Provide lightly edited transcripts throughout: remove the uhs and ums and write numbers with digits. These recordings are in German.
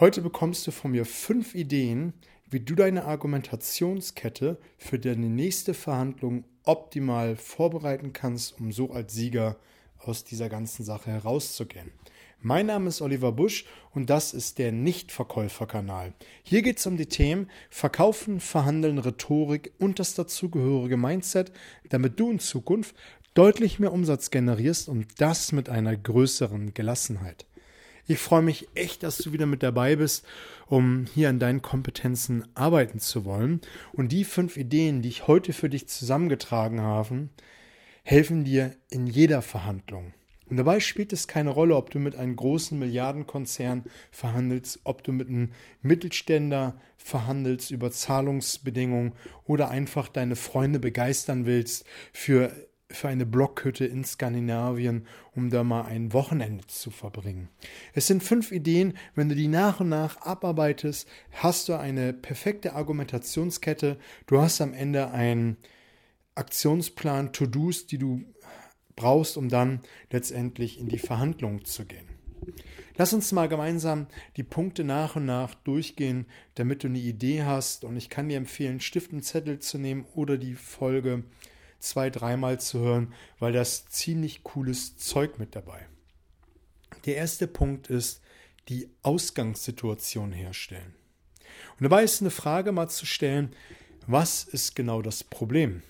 Heute bekommst du von mir 5 Ideen, wie du deine Argumentationskette für deine nächste Verhandlung optimal vorbereiten kannst, um so als Sieger aus dieser ganzen Sache herauszugehen. Mein Name ist Oliver Busch und das ist der Nicht-Verkäufer-Kanal. Hier geht es um die Themen Verkaufen, Verhandeln, Rhetorik und das dazugehörige Mindset, damit du in Zukunft deutlich mehr Umsatz generierst und das mit einer größeren Gelassenheit. Ich freue mich echt, dass du wieder mit dabei bist, um hier an deinen Kompetenzen arbeiten zu wollen. Und die 5 Ideen, die ich heute für dich zusammengetragen habe, helfen dir in jeder Verhandlung. Und dabei spielt es keine Rolle, ob du mit einem großen Milliardenkonzern verhandelst, ob du mit einem Mittelständler verhandelst über Zahlungsbedingungen oder einfach deine Freunde begeistern willst für eine Blockhütte in Skandinavien, um da mal ein Wochenende zu verbringen. Es sind 5 Ideen, wenn du die nach und nach abarbeitest, hast du eine perfekte Argumentationskette, du hast am Ende einen Aktionsplan, To-Dos, die du brauchst, um dann letztendlich in die Verhandlung zu gehen. Lass uns mal gemeinsam die Punkte nach und nach durchgehen, damit du eine Idee hast, und ich kann dir empfehlen, Stift und Zettel zu nehmen oder die Folge 2-3-mal zu hören, weil das ziemlich cooles Zeug mit dabei. Der erste Punkt ist, die Ausgangssituation herstellen. Und dabei ist eine Frage mal zu stellen, was ist genau das Problem?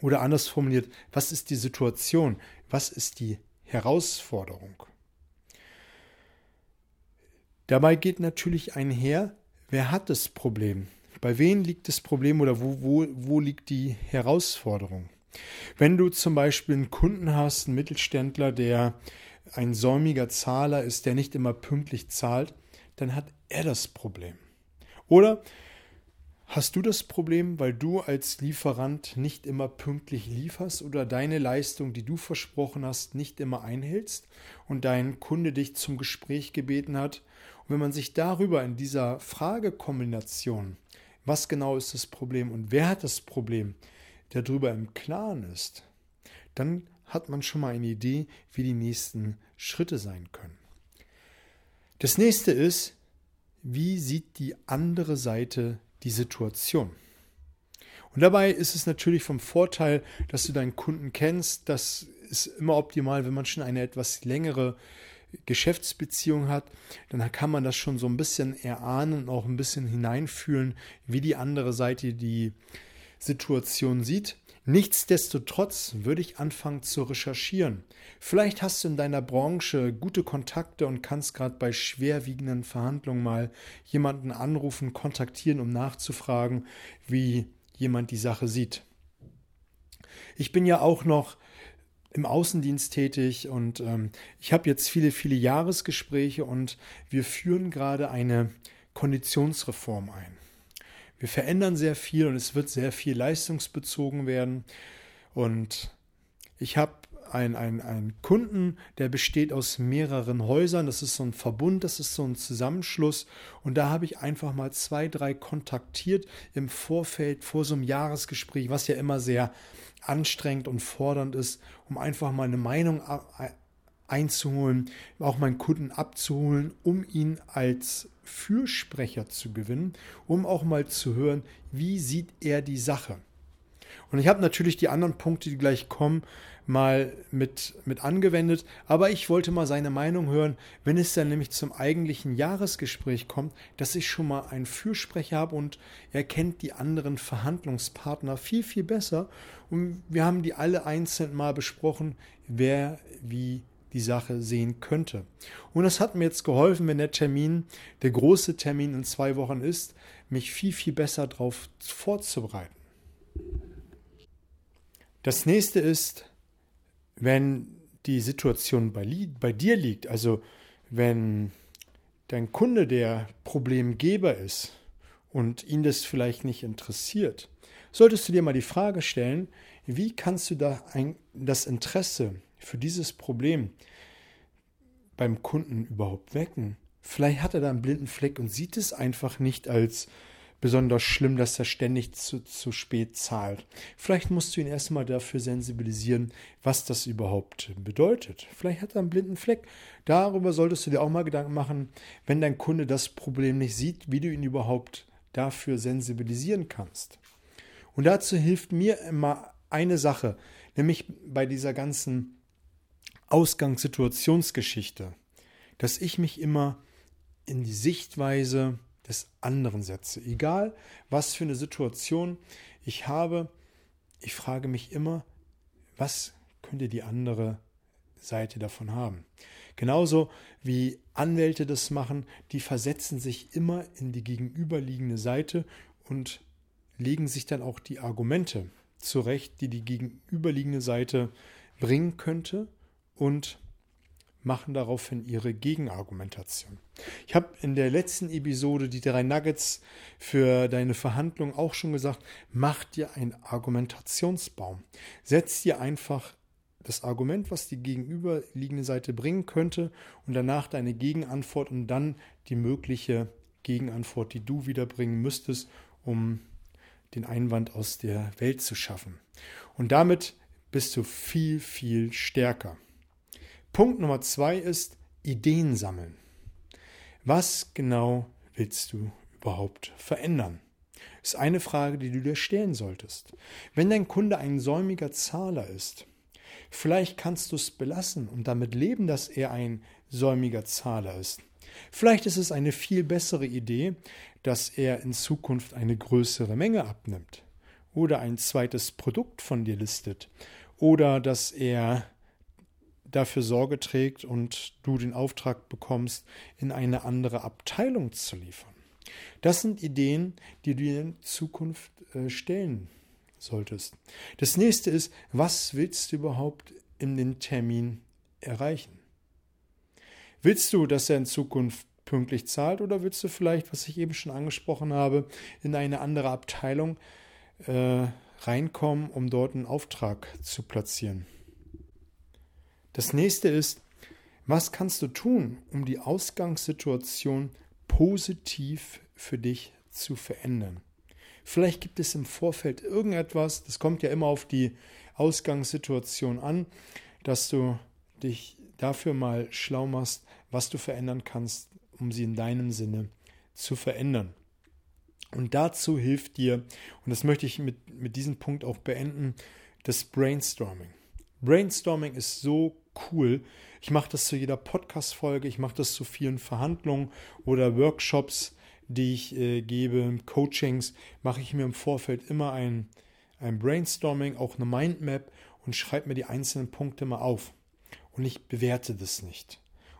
Oder anders formuliert, was ist die Situation? Was ist die Herausforderung? Dabei geht natürlich einher, wer hat das Problem? Bei wem liegt das Problem oder wo liegt die Herausforderung? Wenn du zum Beispiel einen Kunden hast, einen Mittelständler, der ein säumiger Zahler ist, der nicht immer pünktlich zahlt, dann hat er das Problem. Oder hast du das Problem, weil du als Lieferant nicht immer pünktlich lieferst oder deine Leistung, die du versprochen hast, nicht immer einhältst und dein Kunde dich zum Gespräch gebeten hat? Und wenn man sich darüber in dieser Fragekombination, was genau ist das Problem und wer hat das Problem, der darüber im Klaren ist, dann hat man schon mal eine Idee, wie die nächsten Schritte sein können. Das nächste ist, wie sieht die andere Seite die Situation? Und dabei ist es natürlich vom Vorteil, dass du deinen Kunden kennst. Das ist immer optimal, wenn man schon eine etwas längere Geschäftsbeziehung hat, dann kann man das schon so ein bisschen erahnen und auch ein bisschen hineinfühlen, wie die andere Seite die Situation sieht. Nichtsdestotrotz würde ich anfangen zu recherchieren. Vielleicht hast du in deiner Branche gute Kontakte und kannst gerade bei schwerwiegenden Verhandlungen mal jemanden anrufen, kontaktieren, um nachzufragen, wie jemand die Sache sieht. Ich bin ja auch noch im Außendienst tätig und ich habe jetzt viele, viele Jahresgespräche und wir führen gerade eine Konditionsreform ein. Wir verändern sehr viel und es wird sehr viel leistungsbezogen werden. Und ich habe einen Kunden, der besteht aus mehreren Häusern. Das ist so ein Verbund, das ist so ein Zusammenschluss. Und da habe ich einfach mal 2, 3 kontaktiert im Vorfeld vor so einem Jahresgespräch, was ja immer sehr anstrengend und fordernd ist, um einfach mal eine Meinung einzuholen, auch meinen Kunden abzuholen, um ihn als Fürsprecher zu gewinnen, um auch mal zu hören, wie sieht er die Sache. Und ich habe natürlich die anderen Punkte, die gleich kommen, mal mit angewendet, aber ich wollte mal seine Meinung hören, wenn es dann nämlich zum eigentlichen Jahresgespräch kommt, dass ich schon mal einen Fürsprecher habe und er kennt die anderen Verhandlungspartner viel, viel besser und wir haben die alle einzeln mal besprochen, wer wie die Sache sehen könnte. Und das hat mir jetzt geholfen, wenn der Termin, der große Termin in 2 Wochen ist, mich viel, viel besser darauf vorzubereiten. Das nächste ist, wenn die Situation bei dir liegt, also wenn dein Kunde der Problemgeber ist und ihn das vielleicht nicht interessiert, solltest du dir mal die Frage stellen, wie kannst du da das Interesse für dieses Problem beim Kunden überhaupt wecken? Vielleicht hat er da einen blinden Fleck und sieht es einfach nicht als besonders schlimm, dass er ständig zu spät zahlt. Vielleicht musst du ihn erstmal dafür sensibilisieren, was das überhaupt bedeutet. Vielleicht hat er einen blinden Fleck. Darüber solltest du dir auch mal Gedanken machen, wenn dein Kunde das Problem nicht sieht, wie du ihn überhaupt dafür sensibilisieren kannst. Und dazu hilft mir immer eine Sache, nämlich bei dieser ganzen Ausgangssituationsgeschichte, dass ich mich immer in die Sichtweise des anderen setze. Egal, was für eine Situation ich habe, ich frage mich immer, was könnte die andere Seite davon haben? Genauso wie Anwälte das machen, die versetzen sich immer in die gegenüberliegende Seite und legen sich dann auch die Argumente zurecht, die die gegenüberliegende Seite bringen könnte, und machen daraufhin ihre Gegenargumentation. Ich habe in der letzten Episode die 3 Nuggets für deine Verhandlung auch schon gesagt, mach dir einen Argumentationsbaum. Setz dir einfach das Argument, was die gegenüberliegende Seite bringen könnte, und danach deine Gegenantwort und dann die mögliche Gegenantwort, die du wieder bringen müsstest, um den Einwand aus der Welt zu schaffen. Und damit bist du viel, viel stärker. Punkt Nummer 2 ist Ideen sammeln. Was genau willst du überhaupt verändern? Ist eine Frage, die du dir stellen solltest. Wenn dein Kunde ein säumiger Zahler ist, vielleicht kannst du es belassen und damit leben, dass er ein säumiger Zahler ist. Vielleicht ist es eine viel bessere Idee, dass er in Zukunft eine größere Menge abnimmt oder ein zweites Produkt von dir listet oder dass er dafür Sorge trägt und du den Auftrag bekommst, in eine andere Abteilung zu liefern. Das sind Ideen, die du in Zukunft stellen solltest. Das nächste ist, was willst du überhaupt in den Termin erreichen? Willst du, dass er in Zukunft pünktlich zahlt, oder willst du vielleicht, was ich eben schon angesprochen habe, in eine andere Abteilung reinkommen, um dort einen Auftrag zu platzieren? Das nächste ist, was kannst du tun, um die Ausgangssituation positiv für dich zu verändern? Vielleicht gibt es im Vorfeld irgendetwas, das kommt ja immer auf die Ausgangssituation an, dass du dich dafür mal schlau machst, was du verändern kannst, um sie in deinem Sinne zu verändern. Und dazu hilft dir, und das möchte ich mit diesem Punkt auch beenden, das Brainstorming. Brainstorming ist so cool. Ich mache das zu jeder Podcast-Folge, ich mache das zu vielen Verhandlungen oder Workshops, die ich gebe, Coachings, mache ich mir im Vorfeld immer ein Brainstorming, auch eine Mindmap, und schreibe mir die einzelnen Punkte mal auf. Und ich bewerte das nicht.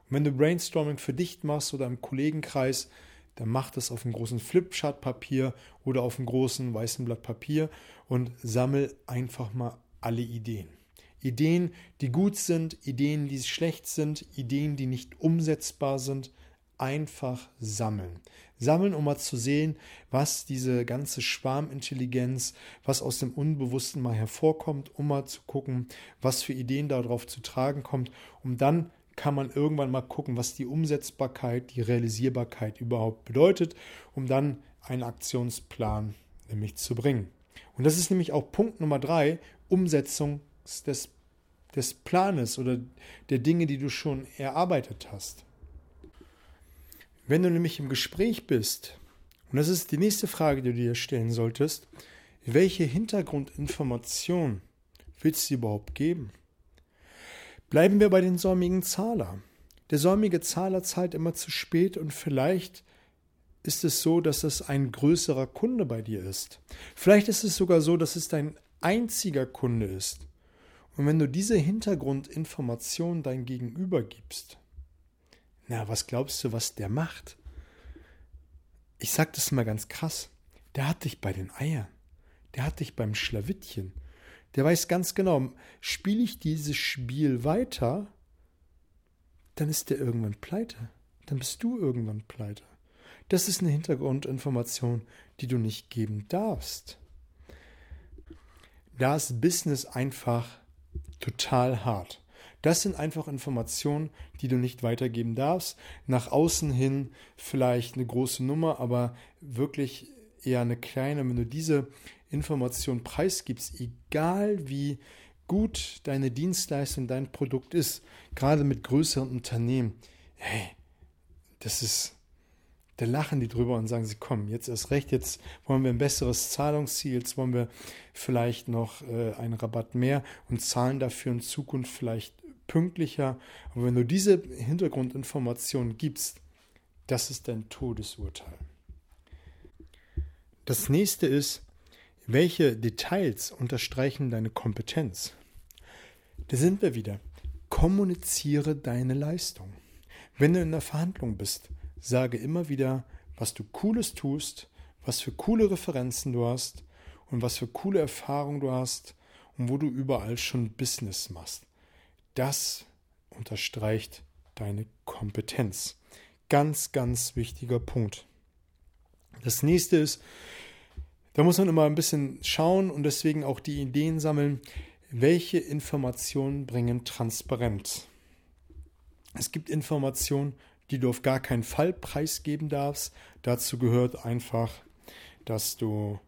Und wenn du Brainstorming für dich machst oder im Kollegenkreis, dann mach das auf einem großen Flipchart-Papier oder auf einem großen weißen Blatt Papier und sammel einfach mal alle Ideen. Ideen, die gut sind, Ideen, die schlecht sind, Ideen, die nicht umsetzbar sind, einfach sammeln. Sammeln, um mal zu sehen, was diese ganze Schwarmintelligenz, was aus dem Unbewussten mal hervorkommt, um mal zu gucken, was für Ideen darauf zu tragen kommt. Und dann kann man irgendwann mal gucken, was die Umsetzbarkeit, die Realisierbarkeit überhaupt bedeutet, um dann einen Aktionsplan nämlich zu bringen. Und das ist nämlich auch Punkt Nummer 3, Umsetzung des Planes oder der Dinge, die du schon erarbeitet hast. Wenn du nämlich im Gespräch bist, und das ist die nächste Frage, die du dir stellen solltest, welche Hintergrundinformation willst du überhaupt geben? Bleiben wir bei den säumigen Zahler. Der säumige Zahler zahlt immer zu spät, und vielleicht ist es so, dass es ein größerer Kunde bei dir ist. Vielleicht ist es sogar so, dass es dein einziger Kunde ist. Und wenn du diese Hintergrundinformation dein Gegenüber gibst, na, was glaubst du, was der macht? Ich sag das mal ganz krass. Der hat dich bei den Eiern. Der hat dich beim Schlawittchen. Der weiß ganz genau, spiele ich dieses Spiel weiter, dann ist der irgendwann pleite. Dann bist du irgendwann pleite. Das ist eine Hintergrundinformation, die du nicht geben darfst. Da ist Business einfach total hart. Das sind einfach Informationen, die du nicht weitergeben darfst. Nach außen hin vielleicht eine große Nummer, aber wirklich eher eine kleine. Wenn du diese Information preisgibst, egal wie gut deine Dienstleistung, dein Produkt ist, gerade mit größeren Unternehmen, hey, das ist, da lachen die drüber und sagen sie, komm, jetzt erst recht, jetzt wollen wir ein besseres Zahlungsziel, jetzt wollen wir vielleicht noch einen Rabatt mehr und zahlen dafür in Zukunft vielleicht pünktlicher. Aber wenn du diese Hintergrundinformationen gibst, das ist dein Todesurteil. Das nächste ist, welche Details unterstreichen deine Kompetenz? Da sind wir wieder. Kommuniziere deine Leistung. Wenn du in der Verhandlung bist, sage immer wieder, was du Cooles tust, was für coole Referenzen du hast und was für coole Erfahrungen du hast und wo du überall schon Business machst. Das unterstreicht deine Kompetenz. Ganz, ganz wichtiger Punkt. Das nächste ist, da muss man immer ein bisschen schauen und deswegen auch die Ideen sammeln, welche Informationen bringen Transparenz. Es gibt Informationen, die du auf gar keinen Fall preisgeben darfst. Dazu gehört einfach, dass du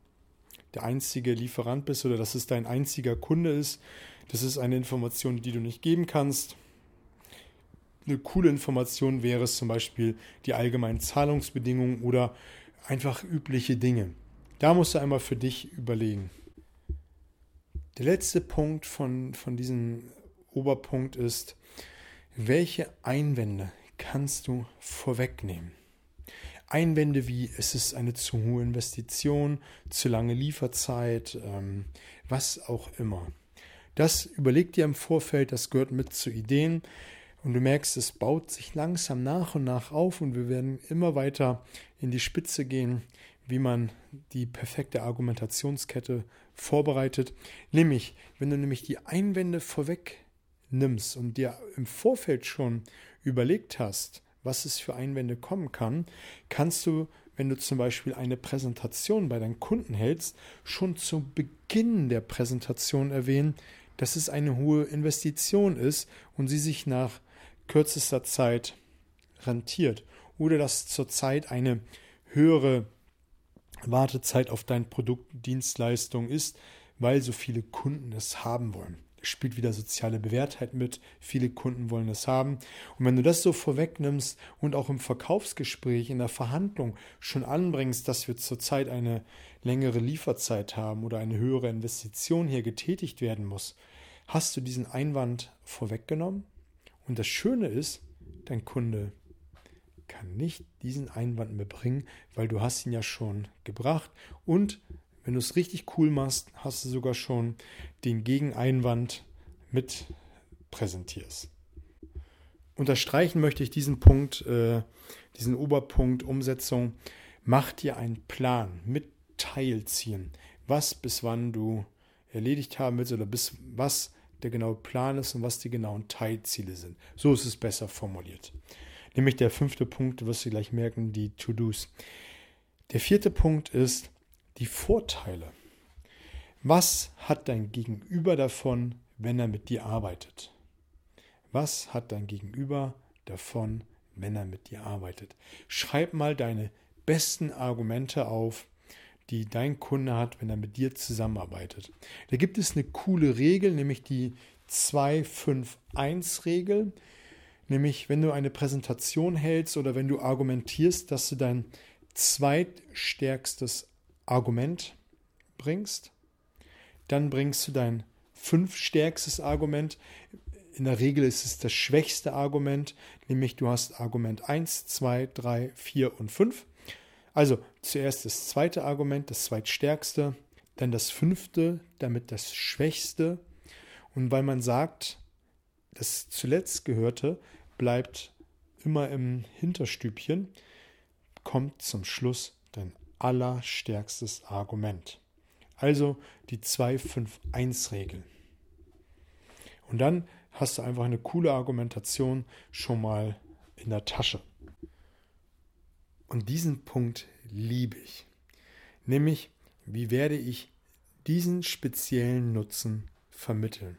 der einzige Lieferant bist oder dass es dein einziger Kunde ist. Das ist eine Information, die du nicht geben kannst. Eine coole Information wäre es zum Beispiel die allgemeinen Zahlungsbedingungen oder einfach übliche Dinge. Da musst du einmal für dich überlegen. Der letzte Punkt von diesem Oberpunkt ist, welche Einwände kannst du vorwegnehmen? Einwände wie, es ist eine zu hohe Investition, zu lange Lieferzeit, was auch immer. Das überleg dir im Vorfeld, das gehört mit zu Ideen und du merkst, es baut sich langsam nach und nach auf und wir werden immer weiter in die Spitze gehen, wie man die perfekte Argumentationskette vorbereitet. Nämlich, wenn du nämlich die Einwände vorweg nimmst und dir im Vorfeld schon überlegt hast, was es für Einwände kommen kann, kannst du, wenn du zum Beispiel eine Präsentation bei deinen Kunden hältst, schon zu Beginn der Präsentation erwähnen, dass es eine hohe Investition ist und sie sich nach kürzester Zeit rentiert oder dass zurzeit eine höhere Wartezeit auf dein Produkt, Dienstleistung ist, weil so viele Kunden es haben wollen. Es spielt wieder soziale Bewährtheit mit, viele Kunden wollen es haben. Und wenn du das so vorwegnimmst und auch im Verkaufsgespräch, in der Verhandlung schon anbringst, dass wir zurzeit eine längere Lieferzeit haben oder eine höhere Investition hier getätigt werden muss, hast du diesen Einwand vorweggenommen. Und das Schöne ist, dein Kunde kann nicht diesen Einwand mehr bringen, weil du hast ihn ja schon gebracht und wenn du es richtig cool machst, hast du sogar schon den Gegeneinwand mit präsentierst. Unterstreichen möchte ich diesen Punkt, diesen Oberpunkt Umsetzung. Mach dir einen Plan mit Teilzielen, was bis wann du erledigt haben willst oder bis was der genaue Plan ist und was die genauen Teilziele sind. So ist es besser formuliert. Nämlich der 5. Punkt, wirst du gleich merken, die To-Dos. Der 4. Punkt ist die Vorteile. Was hat dein Gegenüber davon, wenn er mit dir arbeitet? Was hat dein Gegenüber davon, wenn er mit dir arbeitet? Schreib mal deine besten Argumente auf, die dein Kunde hat, wenn er mit dir zusammenarbeitet. Da gibt es eine coole Regel, nämlich die 2-5-1-Regel. Nämlich, wenn du eine Präsentation hältst oder wenn du argumentierst, dass du dein zweitstärkstes Argument bringst, dann bringst du dein 5. stärkstes Argument. In der Regel ist es das schwächste Argument, nämlich du hast Argument 1, 2, 3, 4 und 5. Also zuerst das zweite Argument, das zweitstärkste, dann das 5., damit das schwächste. Und weil man sagt, das zuletzt Gehörte bleibt immer im Hinterstübchen, kommt zum Schluss dein allerstärkstes Argument. Also die 2-5-1-Regel. Und dann hast du einfach eine coole Argumentation schon mal in der Tasche. Und diesen Punkt liebe ich. Nämlich, wie werde ich diesen speziellen Nutzen vermitteln?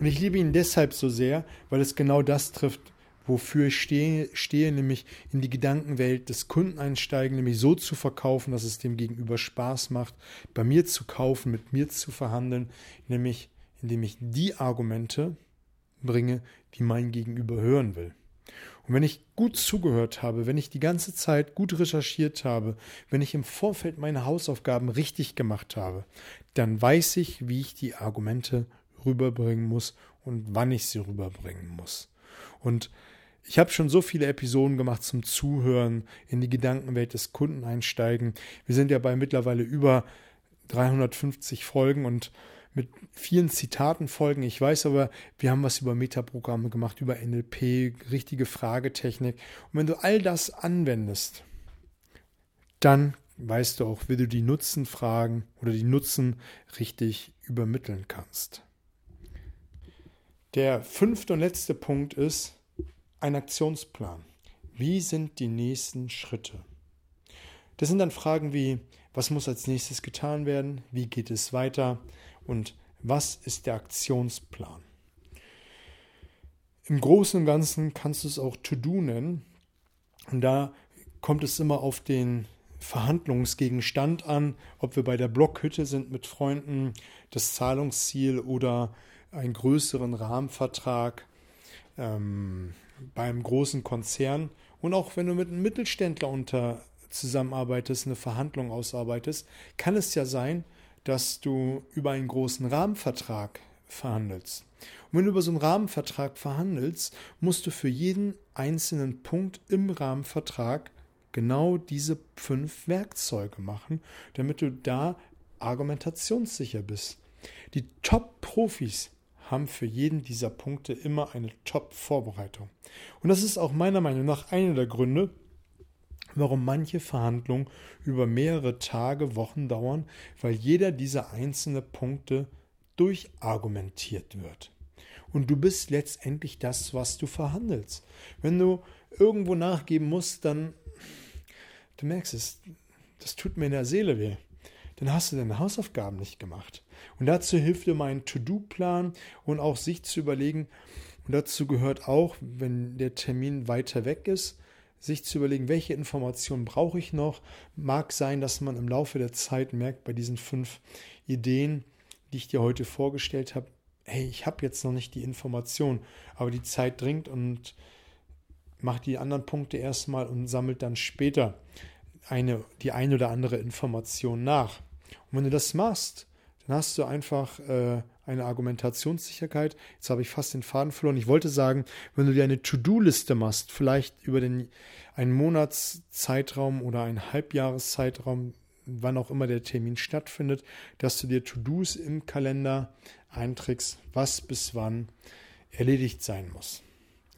Und ich liebe ihn deshalb so sehr, weil es genau das trifft, wofür ich stehe, nämlich in die Gedankenwelt des Kunden einsteigen, nämlich so zu verkaufen, dass es dem Gegenüber Spaß macht, bei mir zu kaufen, mit mir zu verhandeln, nämlich indem ich die Argumente bringe, die mein Gegenüber hören will. Und wenn ich gut zugehört habe, wenn ich die ganze Zeit gut recherchiert habe, wenn ich im Vorfeld meine Hausaufgaben richtig gemacht habe, dann weiß ich, wie ich die Argumente rüberbringen muss und wann ich sie rüberbringen muss. Und ich habe schon so viele Episoden gemacht zum Zuhören, in die Gedankenwelt des Kunden einsteigen. Wir sind ja bei mittlerweile über 350 Folgen und mit vielen Zitaten folgen. Ich weiß aber, wir haben was über Metaprogramme gemacht, über NLP, richtige Fragetechnik. Und wenn du all das anwendest, dann weißt du auch, wie du die Nutzenfragen oder die Nutzen richtig übermitteln kannst. Der 5. und letzte Punkt ist ein Aktionsplan. Wie sind die nächsten Schritte? Das sind dann Fragen wie, was muss als nächstes getan werden? Wie geht es weiter? Und was ist der Aktionsplan? Im Großen und Ganzen kannst du es auch To-Do nennen. Und da kommt es immer auf den Verhandlungsgegenstand an, ob wir bei der Blockhütte sind mit Freunden, das Zahlungsziel oder einen größeren Rahmenvertrag bei einem großen Konzern. Und auch wenn du mit einem Mittelständler zusammenarbeitest, eine Verhandlung ausarbeitest, kann es ja sein, dass du über einen großen Rahmenvertrag verhandelst. Und wenn du über so einen Rahmenvertrag verhandelst, musst du für jeden einzelnen Punkt im Rahmenvertrag genau diese 5 Werkzeuge machen, damit du da argumentationssicher bist. Die Top-Profis haben für jeden dieser Punkte immer eine Top-Vorbereitung. Und das ist auch meiner Meinung nach einer der Gründe, warum manche Verhandlungen über mehrere Tage, Wochen dauern, weil jeder dieser einzelnen Punkte durchargumentiert wird. Und du bist letztendlich das, was du verhandelst. Wenn du irgendwo nachgeben musst, dann, du merkst es, das tut mir in der Seele weh. Dann hast du deine Hausaufgaben nicht gemacht. Und dazu hilft dir mein To-Do-Plan und auch sich zu überlegen, und dazu gehört auch, wenn der Termin weiter weg ist, sich zu überlegen, welche Informationen brauche ich noch. Mag sein, dass man im Laufe der Zeit merkt, bei diesen 5 Ideen, die ich dir heute vorgestellt habe, hey, ich habe jetzt noch nicht die Information, aber die Zeit dringt und macht die anderen Punkte erstmal und sammelt dann später die eine oder andere Information nach. Und wenn du das machst, dann hast du einfach eine Argumentationssicherheit. Jetzt habe ich fast den Faden verloren. Ich wollte sagen, wenn du dir eine To-Do-Liste machst, vielleicht über einen Monatszeitraum oder einen Halbjahreszeitraum, wann auch immer der Termin stattfindet, dass du dir To-Dos im Kalender einträgst, was bis wann erledigt sein muss.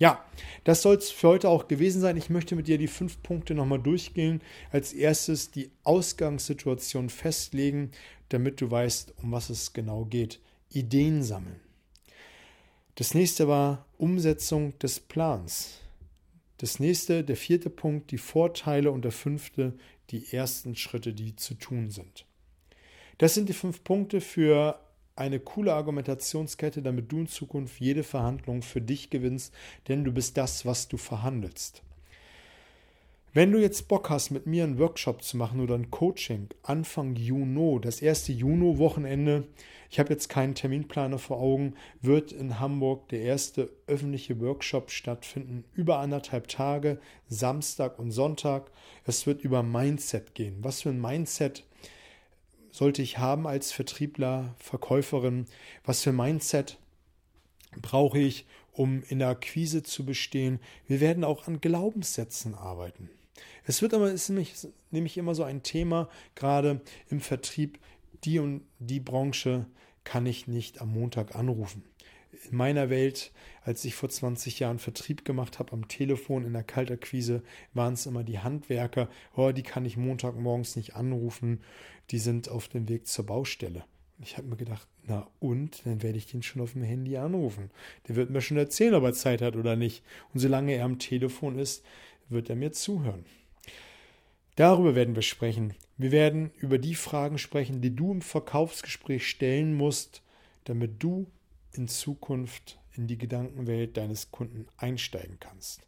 Ja, das soll es für heute auch gewesen sein. Ich möchte mit dir die 5 Punkte nochmal durchgehen. Als erstes die Ausgangssituation festlegen, damit du weißt, um was es genau geht. Ideen sammeln. Das nächste war Umsetzung des Plans. Das nächste, der 4. Punkt, die Vorteile und der 5. die ersten Schritte, die zu tun sind. Das sind die 5 Punkte für eine coole Argumentationskette, damit du in Zukunft jede Verhandlung für dich gewinnst, denn du bist das, was du verhandelst. Wenn du jetzt Bock hast, mit mir einen Workshop zu machen oder ein Coaching, Anfang Juni, das erste Juni-Wochenende, ich habe jetzt keinen Terminplaner vor Augen, wird in Hamburg der erste öffentliche Workshop stattfinden, über anderthalb Tage, Samstag und Sonntag. Es wird über Mindset gehen. Was für ein Mindset sollte ich haben als Vertriebler, Verkäuferin? Was für ein Mindset brauche ich, um in der Akquise zu bestehen? Wir werden auch an Glaubenssätzen arbeiten. Es ist nämlich immer so ein Thema, gerade im Vertrieb, die und die Branche kann ich nicht am Montag anrufen. In meiner Welt, als ich vor 20 Jahren Vertrieb gemacht habe, am Telefon in der Kaltakquise, waren es immer die Handwerker, die kann ich montagmorgens nicht anrufen, die sind auf dem Weg zur Baustelle. Ich habe mir gedacht, na und, dann werde ich den schon auf dem Handy anrufen. Der wird mir schon erzählen, ob er Zeit hat oder nicht. Und solange er am Telefon ist, wird er mir zuhören. Darüber werden wir sprechen. Wir werden über die Fragen sprechen, die du im Verkaufsgespräch stellen musst, damit du in Zukunft in die Gedankenwelt deines Kunden einsteigen kannst.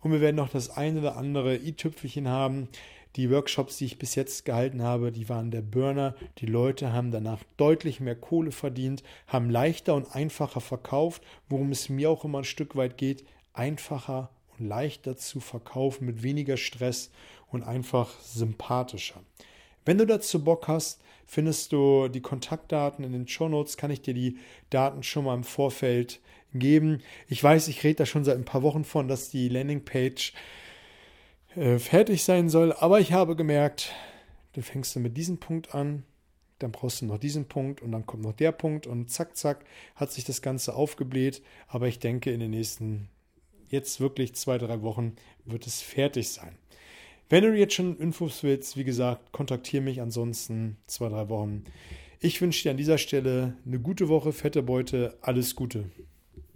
Und wir werden noch das ein oder andere i-Tüpfelchen haben. Die Workshops, die ich bis jetzt gehalten habe, die waren der Burner. Die Leute haben danach deutlich mehr Kohle verdient, haben leichter und einfacher verkauft, worum es mir auch immer ein Stück weit geht, einfacher und leichter zu verkaufen, mit weniger Stress und einfach sympathischer. Wenn du dazu Bock hast, findest du die Kontaktdaten in den Shownotes, kann ich dir die Daten schon mal im Vorfeld geben. Ich weiß, ich rede da schon seit ein paar Wochen von, dass die Landingpage fertig sein soll, aber ich habe gemerkt, dann fängst du mit diesem Punkt an, dann brauchst du noch diesen Punkt und dann kommt noch der Punkt und zack, zack, hat sich das Ganze aufgebläht, aber ich denke, in den nächsten, jetzt wirklich 2-3 Wochen wird es fertig sein. Wenn du jetzt schon Infos willst, wie gesagt, kontaktiere mich, ansonsten 2-3 Wochen. Ich wünsche dir an dieser Stelle eine gute Woche, fette Beute, alles Gute.